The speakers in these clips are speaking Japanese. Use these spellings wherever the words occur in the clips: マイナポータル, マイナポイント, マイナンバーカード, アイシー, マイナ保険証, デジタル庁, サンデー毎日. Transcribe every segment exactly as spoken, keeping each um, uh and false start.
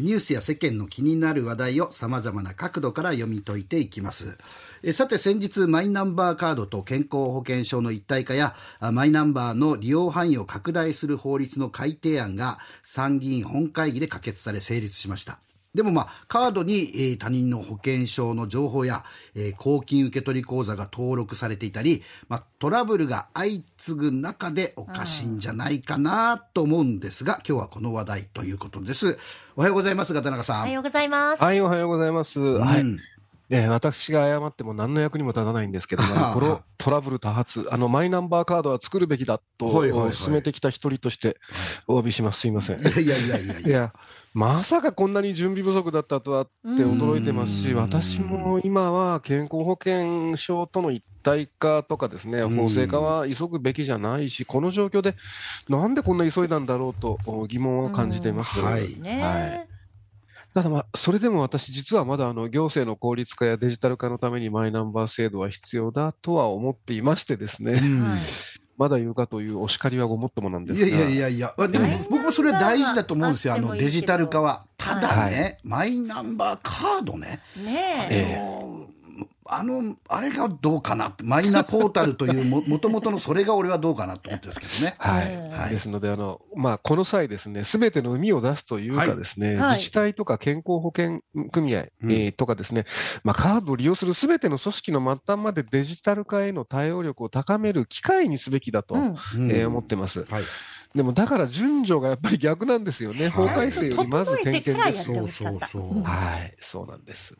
ニュースや世間の気になる話題をさまざまな角度から読み解いていきます。えさて、先日マイナンバーカードと健康保険証の一体化やマイナンバーの利用範囲を拡大する法律の改定案が参議院本会議で可決され成立しました。でもまあカードに、えー、他人の保険証の情報や、えー、公金受取口座が登録されていたり、まあ、トラブルが相次ぐ中でおかしいんじゃないかなと思うんですが、今日はこの話題ということです。おはようございます。片中さん、おはようございます。はい、おはようございます。うん、はい、えー、私が謝っても何の役にも立たないんですけども、このトラブル多発、あのマイナンバーカードは作るべきだと進めてきた一人としてお詫びします。すいません。いやいやいやいやいや、まさかこんなに準備不足だったとはって驚いてますし、私も今は健康保険証との一体化とかですね、法制化は急ぐべきじゃないし、この状況でなんでこんな急いだんだろうと疑問を感じています。はい、ただまあそれでも私実はまだあの行政の効率化やデジタル化のためにマイナンバー制度は必要だとは思っていましてですね、うん、まだ言うかというお叱りはごもっともなんですが、いやいやいやいや、でも僕もそれは大事だと思うんですよ、あのデジタル化は。ただね、はい、マイナンバーカードね、ね、あのーあのあれがどうかな、マイナポータルというもともとのそれが俺はどうかなと思ってですけどね、はいはい、ですのであの、まあ、この際ですね、すべての膿を出すというかですね、はい、自治体とか健康保険組合、はい、えー、とかですね、まあ、カードを利用するすべての組織の末端までデジタル化への対応力を高める機会にすべきだと、うん、えー、思ってます。はい、でもだから順序がやっぱり逆なんですよね。法改正よりまず点検です。そうそうそう。はい、そうなんです。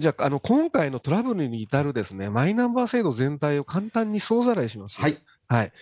じゃあ、あの今回のトラブルに至るですね、マイナンバー制度全体を簡単に総ざらいします。はい。はい、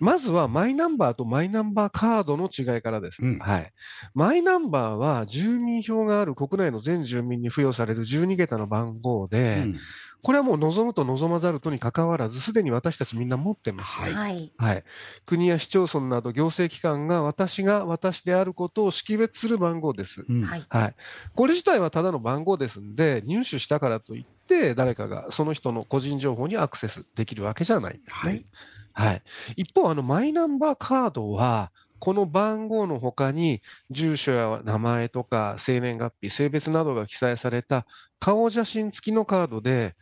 まずはマイナンバーとマイナンバーカードの違いからです。うん、はい、マイナンバーは住民票がある国内の全住民に付与されるじゅうにげたの番号で、うん、これはもう望むと望まざるとにかかわらずすでに私たちみんな持ってます。はいはい、国や市町村など行政機関が私が私であることを識別する番号です。うん、はいはい、これ自体はただの番号ですので、入手したからといって誰かがその人の個人情報にアクセスできるわけじゃないんですね。はいはい、一方あのマイナンバーカードはこの番号の他に住所や名前とか生年月日、性別などが記載された顔写真付きのカードで、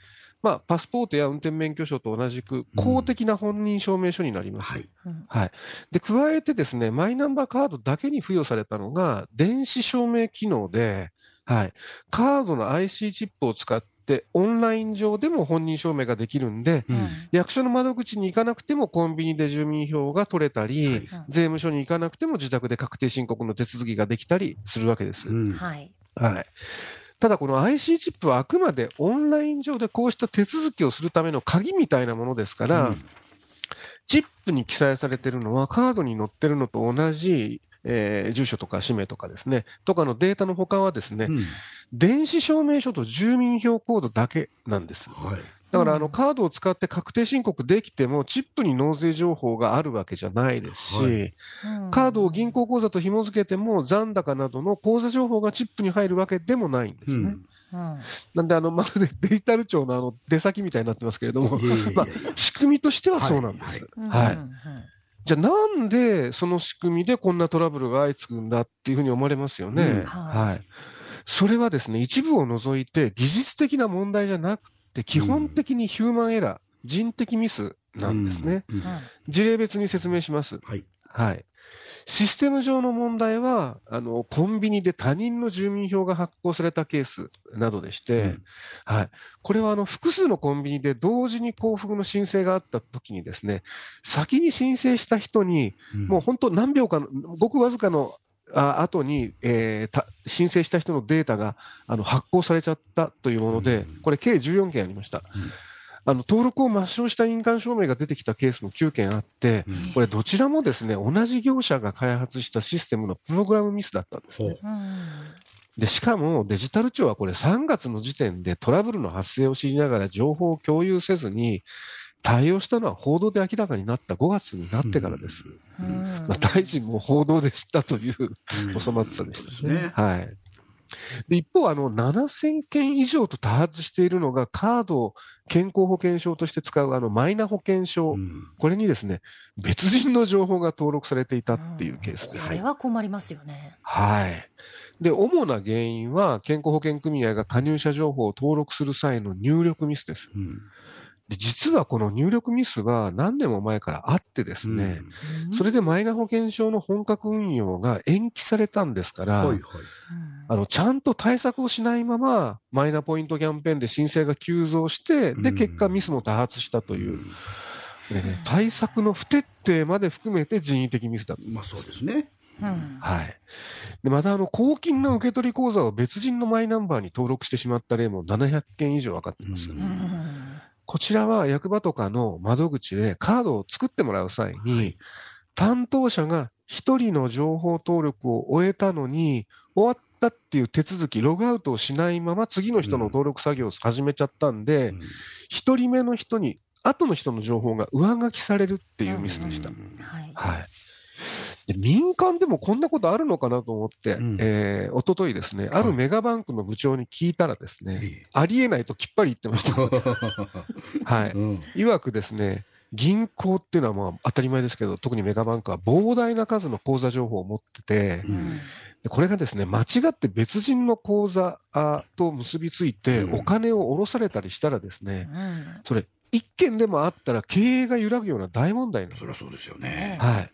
まあ、パスポートや運転免許証と同じく公的な本人証明書になります。うん、はいはい、で加えてですね、マイナンバーカードだけに付与されたのが電子証明機能で、はい、カードの アイシー チップを使ってでオンライン上でも本人証明ができるんで、うん、役所の窓口に行かなくてもコンビニで住民票が取れたり、はい、税務署に行かなくても自宅で確定申告の手続きができたりするわけです。うん、はいはい、ただこの アイシー チップはあくまでオンライン上でこうした手続きをするための鍵みたいなものですから、うん、チップに記載されているのはカードに載ってるのと同じ、えー、住所とか氏名とかですねとかのデータのほかはですね、うん、電子証明書と住民票コードだけなんです。はい、だからあのカードを使って確定申告できてもチップに納税情報があるわけじゃないですし、はい、カードを銀行口座と紐付けても残高などの口座情報がチップに入るわけでもないんですね。うん、なんであのまるでデジタル庁 の, あの出先みたいになってますけれども、まあ、仕組みとしてはそうなんです。はい、はい、じゃあなんでその仕組みでこんなトラブルが相次ぐんだっていうふうに思われますよね。うん、はい、それはですね、一部を除いて技術的な問題じゃなくて基本的にヒューマンエラー、うん、人的ミスなんですね。うんうん、事例別に説明します。はいはい、システム上の問題はあのコンビニで他人の住民票が発行されたケースなどでして、うん、はい、これはあの複数のコンビニで同時に交付の申請があったときにですね、先に申請した人に、うん、もう本当何秒かのごくわずかのあ後に、えー、申請した人のデータがあの発行されちゃったというもので、これ計じゅうよんけんありました。うん、あの登録を抹消した印鑑証明が出てきたケースもきゅうけんあって、うん、これどちらもですね同じ業者が開発したシステムのプログラムミスだったんですね。でしかもデジタル庁はこれさんがつの時点でトラブルの発生を知りながら情報を共有せずに対応したのは報道で明らかになったごがつになってからです。うんうん、まあ、大臣も報道で知ったという、うん、お粗末さでしたね。ね、はい、で一方あのななせんけん以上と多発しているのがカードを健康保険証として使うあのマイナ保険証、うん、これにですね別人の情報が登録されていたっていうケースです。うん、これは困りますよね。はい、で、主な原因は健康保険組合が加入者情報を登録する際の入力ミスです、うん、で実はこの入力ミスは何年も前からあってですね、うん、それでマイナ保険証の本格運用が延期されたんですから、はいはい、あのちゃんと対策をしないままマイナポイントキャンペーンで申請が急増してで結果ミスも多発したという、うんね、対策の不徹底まで含めて人為的ミスだったんです、まあ、そうですね、うんはい、でまたあの公金の受け取り口座を別人のマイナンバーに登録してしまった例もななひゃくけん以上分かっています、ねうん、こちらは役場とかの窓口でカードを作ってもらう際に、はい、担当者がひとりの情報登録を終えたのに終わったっていう手続きログアウトをしないまま次の人の登録作業を始めちゃったんで、うん、ひとりめの人に後の人の情報が上書きされるっていうミスでした、うんうんはいはい、で民間でもこんなことあるのかなと思って、うんえー、一昨日ですねあるメガバンクの部長に聞いたらですね、はい、ありえないときっぱり言ってました、はいうん、いわくですね銀行っていうのはまあ当たり前ですけど特にメガバンクは膨大な数の口座情報を持ってて、うん、でこれがですね間違って別人の口座と結びついてお金を下ろされたりしたらですね、うん、それ一件でもあったら経営が揺らぐような大問題なんです。そりゃそうですよね、はい、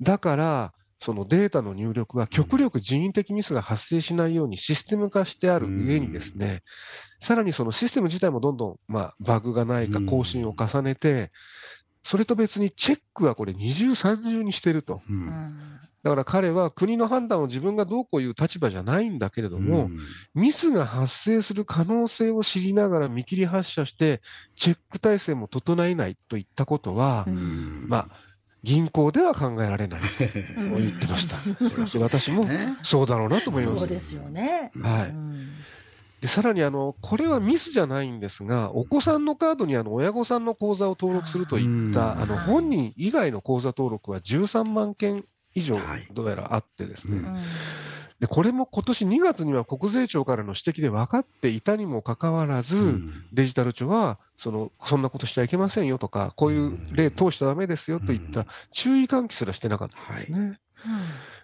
だからそのデータの入力は極力人為的ミスが発生しないようにシステム化してある上にですね、うん、さらにそのシステム自体もどんどん、まあ、バグがないか更新を重ねて、うん、それと別にチェックはこれ二重三重にしてると、うん、だから彼は国の判断を自分がどうこういう立場じゃないんだけれども、うん、ミスが発生する可能性を知りながら見切り発車してチェック体制も整えないといったことは、うん、まあ銀行では考えられないと言ってました私もそうだろうなと思います。そうですよね、はいうん、でさらにあのこれはミスじゃないんですがお子さんのカードにあの親御さんの口座を登録するといったあの本人以外の口座登録はじゅうさんまんけん以上どうやらあってですね、はいうん、でこれも今年にがつには国税庁からの指摘で分かっていたにもかかわらず、うん、デジタル庁はそのそんなことしちゃいけませんよとかこういう例通しちゃダメですよといった注意喚起すらしてなかったんですね、うんはい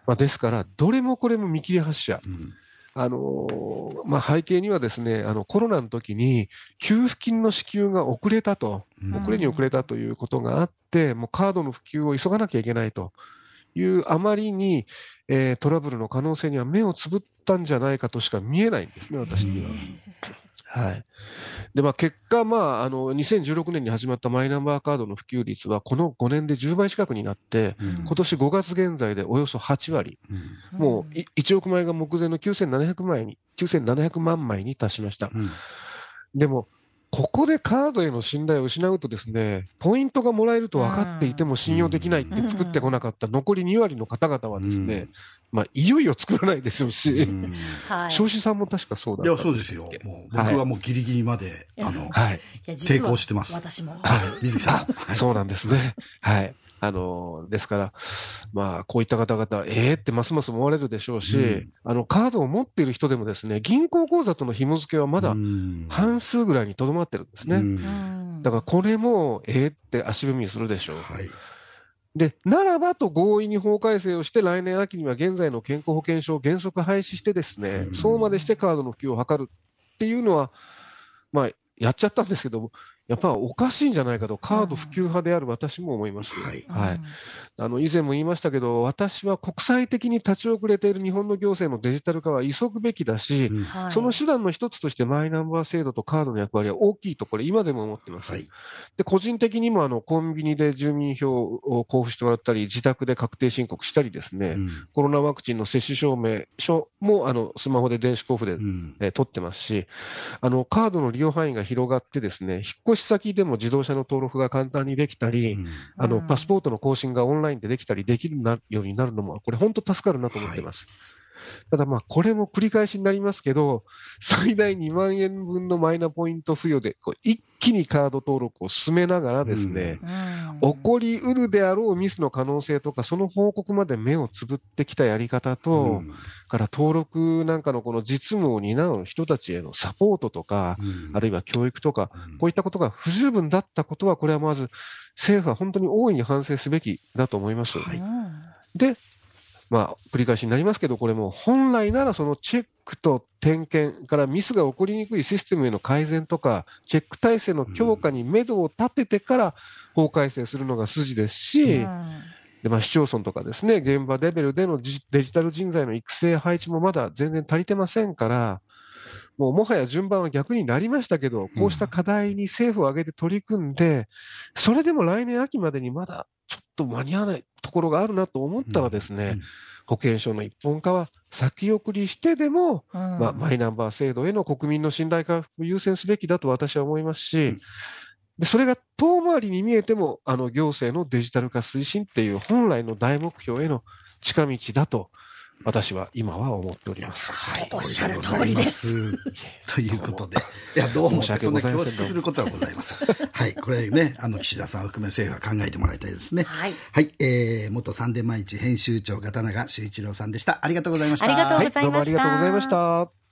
まあ、ですからどれもこれも見切り発車、うんあのーまあ、背景にはですねあのコロナの時に給付金の支給が遅れたと、うん、遅れに遅れたということがあってもうカードの普及を急がなきゃいけないというあまりに、えー、トラブルの可能性には目をつぶったんじゃないかとしか見えないんですね私には、はいでまあ、結果、まあ、あのにせんじゅうろくねんに始まったマイナンバーカードの普及率はこのごねんでじゅうばい近くになって、うん、今年ごがつ現在でおよそはちわり、うん、もういちおくまいが目前のきゅうせんななひゃくまいにきゅうせんななひゃくまんまいに達しました、うん、でもここでカードへの信頼を失うとですねポイントがもらえると分かっていても信用できないって作ってこなかった残りにわりの方々はですね、うんまあ、いよいよ作らないでしょうし、うんはい、消費さんも確かそうだったんです。いやそうですよもう、はい、僕はもうギリギリまであの、はい、抵抗してます私も、はい、水木さんそうなんですねはいあのですから、まあ、こういった方々えーってますます思われるでしょうし、うん、あのカードを持っている人でもですね銀行口座との紐付けはまだ半数ぐらいにとどまってるんですね、うん、だからこれもえーって足踏みするでしょう、はい、でならばと合意に法改正をして来年秋には現在の健康保険証を原則廃止してですね、うん、そうまでしてカードの普及を図るっていうのは、まあ、やっちゃったんですけどやっぱおかしいんじゃないかとカード普及派である私も思います、はいはい、あの以前も言いましたけど私は国際的に立ち遅れている日本の行政のデジタル化は急ぐべきだし、うんはい、その手段の一つとしてマイナンバー制度とカードの役割は大きいとこれ今でも思ってます、はい、で個人的にもあのコンビニで住民票を交付してもらったり自宅で確定申告したりですね、うん、コロナワクチンの接種証明書もあのスマホで電子交付で、うんえー、取ってますしあのカードの利用範囲が広がってですね引っ越し先でも自動車の登録が簡単にできたり、うん、あのパスポートの更新がオンラインでできたりできるようになるのもこれ本当助かるなと思ってます、はい、ただまあこれも繰り返しになりますけど最大にまんえんぶんのマイナポイント付与でこう一気にカード登録を進めながらですね、うん、起こりうるであろうミスの可能性とかその報告まで目をつぶってきたやり方と、うん、から登録なんかのこの実務を担う人たちへのサポートとか、うん、あるいは教育とか、うん、こういったことが不十分だったことはこれはまず政府は本当に大いに反省すべきだと思います、はい、でまあ、繰り返しになりますけど、これも本来ならそのチェックと点検からミスが起こりにくいシステムへの改善とかチェック体制の強化に目処を立ててから法改正するのが筋ですし、うんでまあ、市町村とかですね、現場レベルでのデジタル人材の育成配置もまだ全然足りてませんから、もうもはや順番は逆になりましたけど、こうした課題に政府を挙げて取り組んで、それでも来年秋までにまだちょっと間に合わないところがあるなと思ったらですね、保険証の一本化は先送りしてでも、まあ、マイナンバー制度への国民の信頼回復を優先すべきだと私は思いますし、でそれが遠回りに見えてもあの行政のデジタル化推進っていう本来の大目標への近道だと私は今は思っております。はい、おっしゃる通りです。ということで、いやどうもそんな恐縮することはございません。はい、これね、あの岸田さんを含め政府は考えてもらいたいですね。はい、はいえー、元サンデー毎日編集長片永修一郎さんでした。ありがとうございました。ありがとうございました。はい、どうもありがとうございました。